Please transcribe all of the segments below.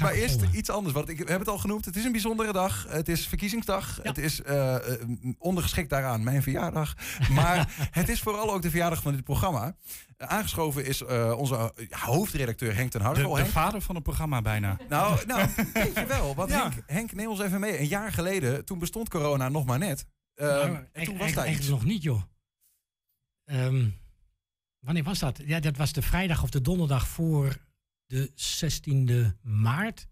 Maar eerst iets anders, want ik heb het al genoemd. Het is een bijzondere dag. Het is verkiezingsdag. Ja. Het is ondergeschikt daaraan mijn verjaardag. Maar het is vooral ook de verjaardag van dit programma. Aangeschoven is onze hoofdredacteur Henk ten Harder. De vader van het programma bijna. Nou, weet je wel. Want ja. Henk, neem ons even mee. Een jaar geleden, toen bestond corona nog maar net. Toen was dat eigenlijk nog niet, joh. Wanneer was dat? Ja, dat was de vrijdag of de donderdag voor de 16e maart.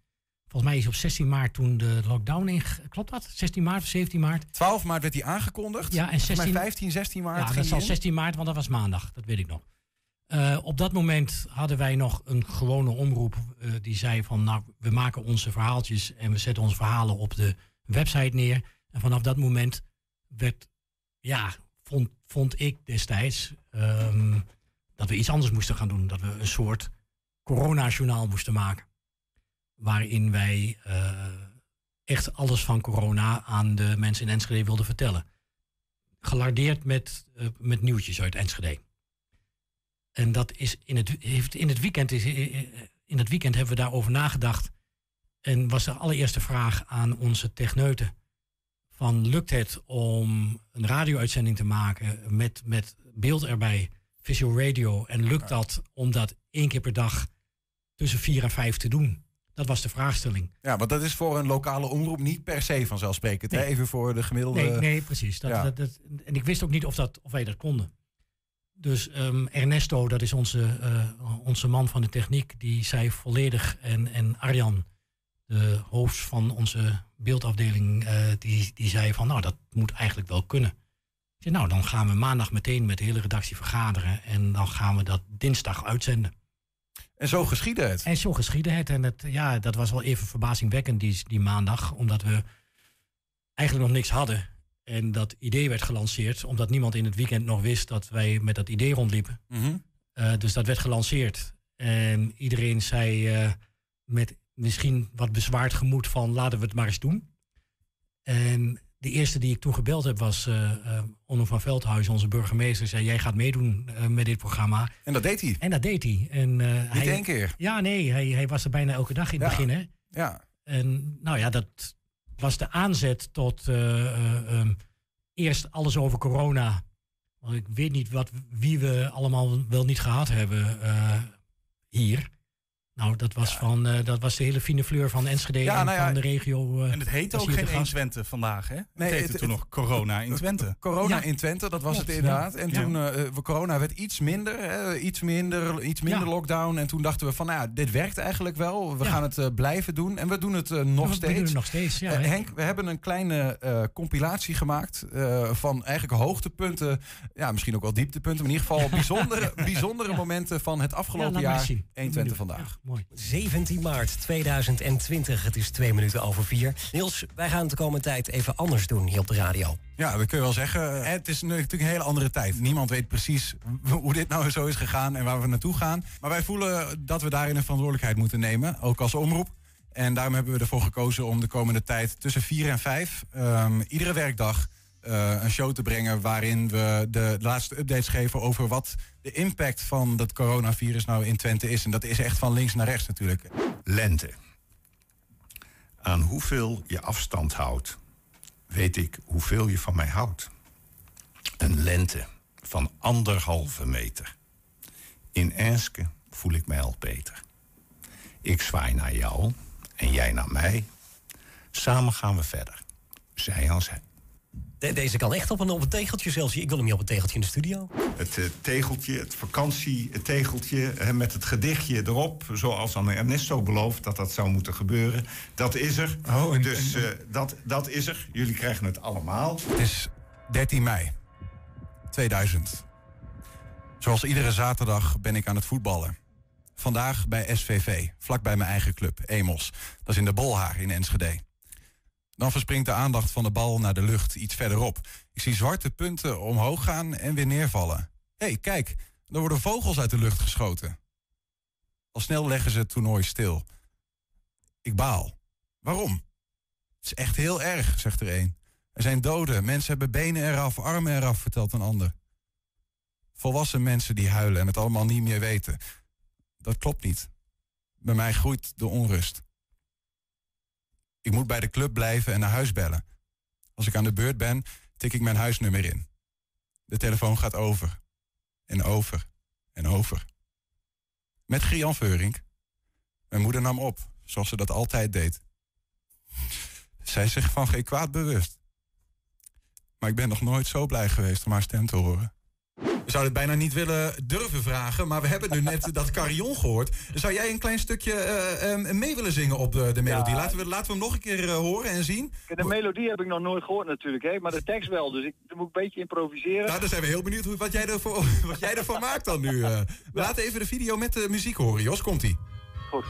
Volgens mij is op 16 maart toen de lockdown klopt dat? 16 maart of 17 maart? 12 maart werd die aangekondigd. Ja, en 15, 16 maart. Ja, dat zal 16 maart, want dat was maandag. Dat weet ik nog. Op dat moment hadden wij nog een gewone omroep die zei van... nou, we maken onze verhaaltjes en we zetten onze verhalen op de website neer. En vanaf dat moment werd... ja, vond ik destijds... dat we iets anders moesten gaan doen. Dat we een soort Corona-journaal moesten maken. Waarin wij echt alles van corona aan de mensen in Enschede wilden vertellen. Gelardeerd met nieuwtjes uit Enschede. En dat is in het weekend hebben we daarover nagedacht. En was de allereerste vraag aan onze techneuten. Van, lukt het om een radio-uitzending te maken met beeld erbij... Visual Radio, en lukt dat om dat 1 keer per dag tussen 4 en 5 te doen? Dat was de vraagstelling. Ja, want dat is voor een lokale omroep niet per se vanzelfsprekend. Nee. Hè? Even voor de gemiddelde... Nee, precies. En ik wist ook niet of wij dat konden. Dus Ernesto, dat is onze man van de techniek, die zei volledig... En Arjan, de hoofd van onze beeldafdeling, die zei van... nou, dat moet eigenlijk wel kunnen. Nou, dan gaan we maandag meteen met de hele redactie vergaderen. En dan gaan we dat dinsdag uitzenden. En zo geschiedde het. En dat was wel even verbazingwekkend die maandag. Omdat we eigenlijk nog niks hadden. En dat idee werd gelanceerd. Omdat niemand in het weekend nog wist dat wij met dat idee rondliepen. Mm-hmm. Dus dat werd gelanceerd. En iedereen zei met misschien wat bezwaard gemoed van... laten we het maar eens doen. En... de eerste die ik toen gebeld heb was Onno van Veldhuizen, onze burgemeester. Zei, jij gaat meedoen met dit programma. En dat deed hij. En, niet 1 keer. Ja, nee, hij was er bijna elke dag in het begin. Hè? Ja. En nou ja, dat was de aanzet tot eerst alles over corona. Want ik weet niet wie we allemaal wel niet gehad hebben hier. Nou, dat was, dat was de hele fine fleur van Enschede van de regio. En het heette ook geen 1Twente vandaag, hè? Nee, het heette toen nog Corona in Twente. Corona in Twente, dat was het inderdaad. En toen corona werd iets minder, lockdown. En toen dachten we van, dit werkt eigenlijk wel. We gaan het blijven doen. En we doen het nog steeds. We doen het nog steeds, ja. Henk, we hebben een kleine compilatie gemaakt van eigenlijk hoogtepunten. Ja, misschien ook wel dieptepunten. Maar in ieder geval bijzondere momenten van het afgelopen jaar 1Twente vandaag. Mooi. 17 maart 2020, het is 2 minuten over 4. Niels, wij gaan het de komende tijd even anders doen hier op de radio. Ja, dat kun je wel zeggen. Het is natuurlijk een hele andere tijd. Niemand weet precies hoe dit nou zo is gegaan en waar we naartoe gaan. Maar wij voelen dat we daarin een verantwoordelijkheid moeten nemen, ook als omroep. En daarom hebben we ervoor gekozen om de komende tijd tussen 4 en 5, iedere werkdag... een show te brengen waarin we de laatste updates geven over wat de impact van dat coronavirus nou in Twente is. En dat is echt van links naar rechts natuurlijk. Lente. Aan hoeveel je afstand houdt, weet ik hoeveel je van mij houdt. Een lente van 1,5 meter. In Enschede voel ik mij al beter. Ik zwaai naar jou en jij naar mij. Samen gaan we verder. Zij aan zij. Deze kan echt op een tegeltje zelfs. Ik wil hem niet op een tegeltje in de studio. Het tegeltje, het vakantietegeltje met het gedichtje erop... zoals aan Ernesto beloofd dat zou moeten gebeuren. Dat is er. Oh, dus dat is er. Jullie krijgen het allemaal. Het is 13 mei 2000. Zoals iedere zaterdag ben ik aan het voetballen. Vandaag bij SVV, vlakbij mijn eigen club, Emos. Dat is in de Bolhaar in Enschede. Dan verspringt de aandacht van de bal naar de lucht iets verderop. Ik zie zwarte punten omhoog gaan en weer neervallen. Hé, kijk, er worden vogels uit de lucht geschoten. Al snel leggen ze het toernooi stil. Ik baal. Waarom? Het is echt heel erg, zegt er een. Er zijn doden, mensen hebben benen eraf, armen eraf, vertelt een ander. Volwassen mensen die huilen en het allemaal niet meer weten. Dat klopt niet. Bij mij groeit de onrust. Ik moet bij de club blijven en naar huis bellen. Als ik aan de beurt ben, tik ik mijn huisnummer in. De telefoon gaat over. En over. En over. Met Grian Veurink. Mijn moeder nam op, zoals ze dat altijd deed. Zij is zich van geen kwaad bewust. Maar ik ben nog nooit zo blij geweest om haar stem te horen. We zouden het bijna niet willen durven vragen, maar we hebben nu net dat carillon gehoord. Zou jij een klein stukje mee willen zingen op de melodie? Ja. Laten we hem nog een keer horen en zien. De melodie heb ik nog nooit gehoord natuurlijk, hè? Maar de tekst wel. Dus ik moet een beetje improviseren. Nou, dan zijn we heel benieuwd wat jij ervan maakt dan nu. We laten even de video met de muziek horen, Jos. Komt-ie. Goed.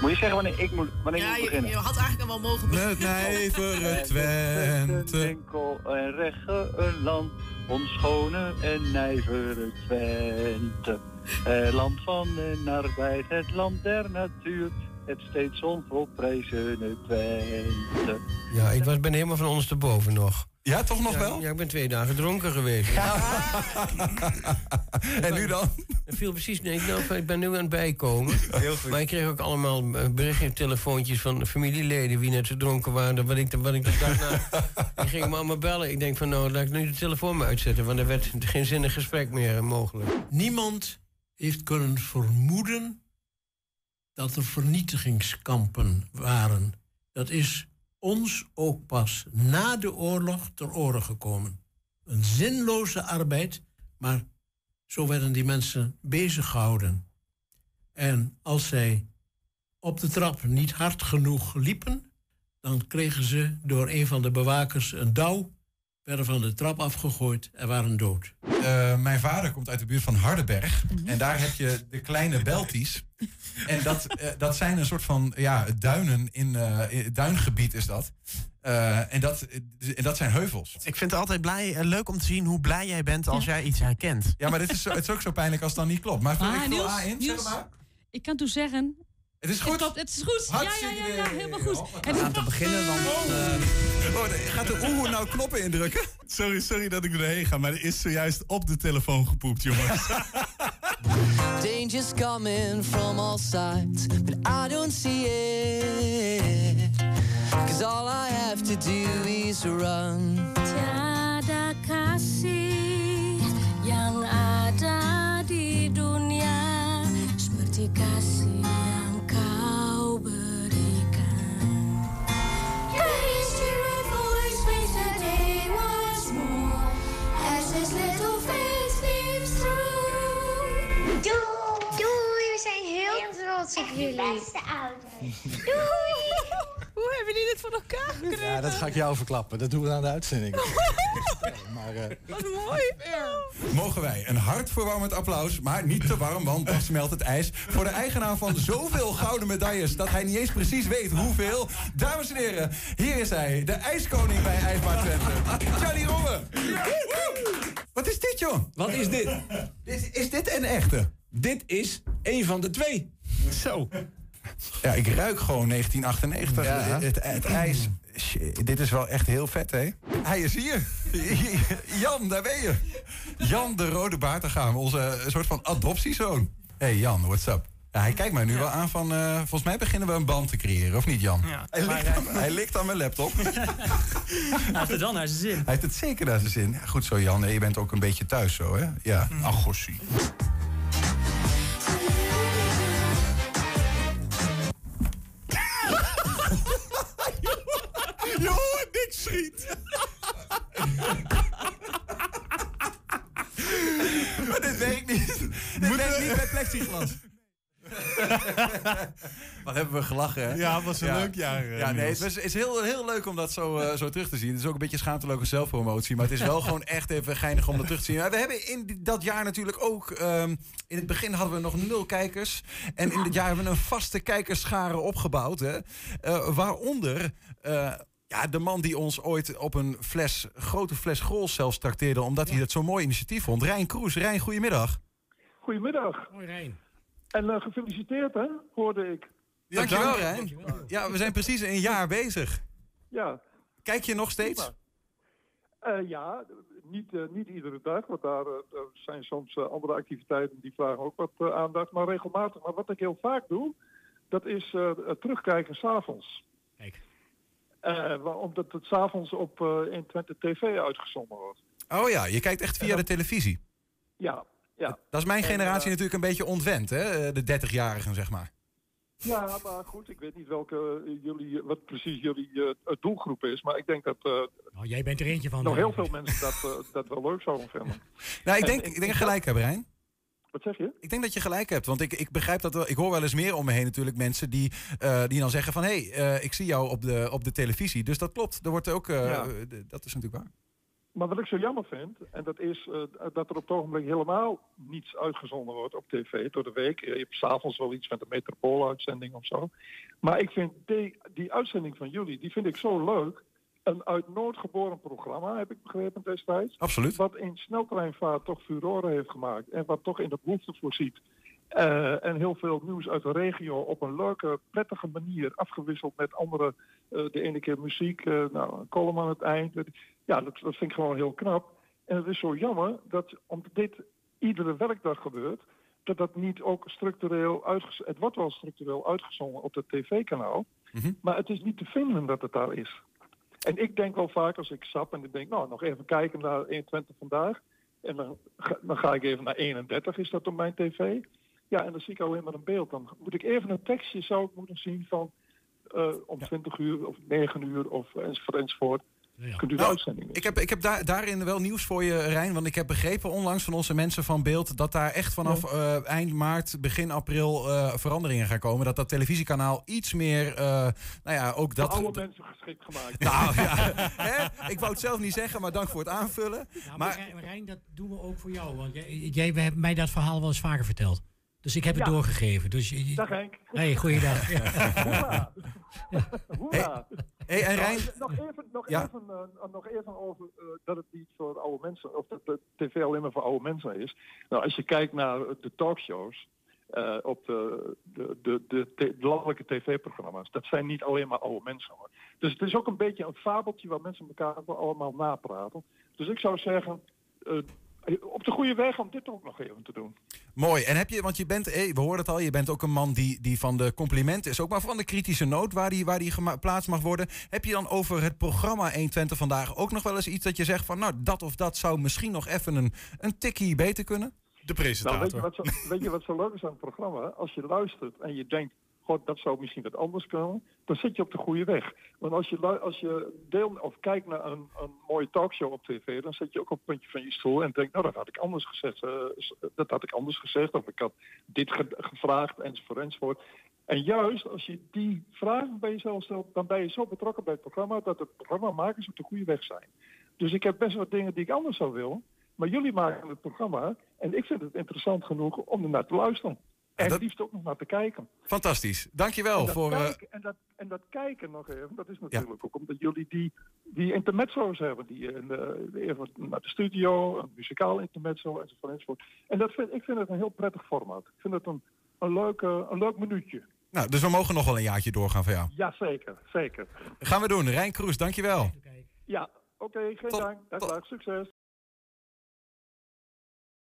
Moet je zeggen wanneer ik moet beginnen? Ja, je had eigenlijk al wel mogen beginnen. Met Nijverdal Twente. Winkel en regge een land. Ons schone en nijvere Twente. Het land van en arbeid, het land der natuur. Het steeds onvolprezene Twente. Ja, ik ben helemaal van ondersteboven nog. Ja, toch nog wel? Ja, ik ben 2 dagen dronken geweest. Ja. En nu dan? Ik viel precies, ik ben nu aan het bijkomen. Heel goed. Maar ik kreeg ook allemaal berichten, telefoontjes van familieleden die net zo dronken waren. Wat ik de dag na. Die gingen me allemaal bellen. Ik denk van laat ik nu de telefoon maar uitzetten. Want er werd geen zinnig gesprek meer mogelijk. Niemand heeft kunnen vermoeden dat er vernietigingskampen waren. Dat is ons ook pas na de oorlog ter oren gekomen. Een zinloze arbeid, maar zo werden die mensen bezig gehouden. En als zij op de trap niet hard genoeg liepen, dan kregen ze door een van de bewakers een douw, werden van de trap afgegooid en waren dood. Mijn vader komt uit de buurt van Hardenberg. Mm-hmm. En daar heb je de kleine Belties. En dat zijn een soort van duinen in duingebied is dat. En dat zijn heuvels. Ik vind het altijd leuk om te zien hoe blij jij bent als jij iets herkent. Ja, maar het is ook zo pijnlijk als het dan niet klopt. Maar Niels, zeg maar. Ik kan toen zeggen. Het is goed. Het klopt, het is goed. Ja, helemaal goed. En aan te beginnen dan. Gaat de oehoe nou knoppen indrukken? Sorry dat ik erheen ga, maar er is zojuist op de telefoon gepoept, jongens. Danger's coming from all sides, but I don't see it. Cause all I have to do is run. Tiada kasih yang ada di dunia seperti kasih. Ik jullie. Beste ouders. Doei! Hoe hebben jullie dit voor elkaar gekregen? Ja, dat ga ik jou verklappen. Dat doen we aan de uitzending. Wat mooi! Mogen wij een hartverwarmend applaus, maar niet te warm, want dan smelt het ijs. Voor de eigenaar van zoveel gouden medailles dat hij niet eens precies weet hoeveel. Dames en heren, hier is hij, de ijskoning bij IJsbaan Twente. Charlie Romme! Ja. Wat is dit, joh? Wat is dit? Is dit een echte? Dit is een van de 2. Zo. Ja, ik ruik gewoon 1998. Ja. Het ijs. Shit, dit is wel echt heel vet, hè? Hij is hier. Jan, daar ben je. Jan de Rode Baard, daar gaan we. Onze soort van adoptiezoon. Hey Jan, what's up? Ja, hij kijkt mij nu wel aan van... volgens mij beginnen we een band te creëren, of niet, Jan? Ja. Hij likt aan mijn laptop. Hij heeft het wel naar zijn zin. Hij heeft het zeker naar zijn zin. Ja, goed zo, Jan. Je bent ook een beetje thuis zo, hè? Ja. Mm. Ach, gossie. Je hoort niks schiet. Maar dit werkt niet. Dit werkt niet bij plexiglas. Wat hebben we gelachen, hè? Ja, het was een leuk jaar. Ja, nee, het is heel leuk om dat zo terug te zien. Het is ook een beetje schaamteloze zelfpromotie, maar het is wel gewoon echt even geinig om dat terug te zien. We hebben in dat jaar natuurlijk ook... in het begin hadden we nog 0 kijkers. En in dit jaar hebben we een vaste kijkerschare opgebouwd. Hè? Waaronder... de man die ons ooit op een grote fles Grols zelfs trakteerde, omdat hij dat zo'n mooi initiatief vond. Rein Kroes. Rein, goedemiddag. Goedemiddag. Hoi Rein. En gefeliciteerd, hè, hoorde ik. Ja, dankjewel, Rein. Ja, we zijn precies een jaar bezig. Ja. Kijk je nog steeds? Ja, niet iedere dag, want daar zijn soms andere activiteiten die vragen ook wat aandacht, maar regelmatig. Maar wat ik heel vaak doe... Dat is terugkijken s'avonds. Kijk. Omdat het s'avonds op 120 TV uitgezonden wordt. Oh ja, je kijkt echt via de televisie. Ja, ja. Dat is mijn generatie natuurlijk een beetje ontwend, hè? De 30-jarigen, zeg maar. Ja, maar goed, ik weet niet welke wat precies jullie doelgroep is, maar ik denk dat jij bent er eentje van. Nog heel veel mensen dat wel leuk zouden vinden. Nou, ik denk gelijk hebben, Rein. Wat zeg je? Ik denk dat je gelijk hebt, want ik begrijp dat ik hoor wel eens meer om me heen natuurlijk mensen die dan zeggen van ik zie jou op de televisie, dus dat klopt. Er wordt ook dat is natuurlijk waar. Maar wat ik zo jammer vind, en dat is dat er op het ogenblik helemaal niets uitgezonden wordt op tv door de week. Je hebt s'avonds wel iets met de Metropole-uitzending of zo. Maar ik vind die uitzending van jullie, die vind ik zo leuk. Een uit nood geboren programma, heb ik begrepen destijds. Absoluut. Wat in sneltreinvaart toch furoren heeft gemaakt en wat toch in de behoefte voorziet. En heel veel nieuws uit de regio op een leuke, prettige manier afgewisseld met andere, de ene keer muziek, een column aan het eind. Ja, dat vind ik gewoon heel knap. En het is zo jammer dat omdat dit iedere werkdag gebeurt, dat niet ook structureel uitgezonden. Het wordt wel structureel uitgezonden op het tv-kanaal, maar het is niet te vinden dat het daar is. En ik denk wel vaak als ik sap en ik denk, nog even kijken naar 1Twente vandaag. En dan ga ik even naar 31, is dat op mijn tv. Ja, en dan zie ik alleen maar een beeld. Dan moet ik even een tekstje zou ik moeten zien van om 20 uur of 9 uur of enzovoort. Ja. Kunt u de uitzending doen? Ik heb daarin wel nieuws voor je, Rein. Want ik heb begrepen onlangs van onze mensen van Beeld dat daar echt vanaf eind maart, begin april veranderingen gaan komen. Dat televisiekanaal iets meer, ook dat... Voor alle mensen geschikt gemaakt. Nou ja, hè? Ik wou het zelf niet zeggen, maar dank voor het aanvullen. Nou, maar Rein, dat doen we ook voor jou. Want jij hebt mij dat verhaal wel eens vaker verteld. Dus ik heb het doorgegeven. Dus dag Henk. Hey, goeiedag. Hoera. Hoera. Hey, en Rein... Nog even over dat het niet voor oude mensen... of dat de tv alleen maar voor oude mensen is. Nou, als je kijkt naar de talkshows... op de landelijke tv-programma's... dat zijn niet alleen maar oude mensen. Hoor. Dus het is ook een beetje een fabeltje... waar mensen elkaar allemaal napraten. Dus ik zou zeggen... op de goede weg om dit ook nog even te doen. Mooi. En heb je, want je bent, we hoorden het al, je bent ook een man die van de complimenten is, ook maar van de kritische noot waar die geplaatst mag worden. Heb je dan over het programma 1Twente vandaag ook nog wel eens iets dat je zegt van, dat of dat zou misschien nog even een tikkie beter kunnen? De presentator. Nou, weet je wat zo leuk is aan het programma? Als je luistert en je denkt, god, dat zou misschien wat anders kunnen, dan zit je op de goede weg. Want als je deel of kijkt naar een mooie talkshow op tv, dan zit je ook op het puntje van je stoel en denkt, dat had ik anders gezegd, of ik had dit gevraagd, enzovoort. En juist als je die vragen bij jezelf stelt, dan ben je zo betrokken bij het programma, dat de programmamakers op de goede weg zijn. Dus ik heb best wat dingen die ik anders zou willen, maar jullie maken het programma en ik vind het interessant genoeg om ernaar te luisteren. En het liefst ook nog naar te kijken. Fantastisch. Dankjewel voor... En dat kijken nog even, dat is natuurlijk ook omdat jullie die intermezzo's hebben. Die even naar de studio, een muzikaal intermezzo enzovoort. En ik vind het een heel prettig format. Ik vind het een leuk minuutje. Nou, dus we mogen nog wel een jaartje doorgaan van jou. Ja, zeker. Gaan we doen. Rein Kroes, dankjewel. Ja, oké, geen dank. Dag, succes.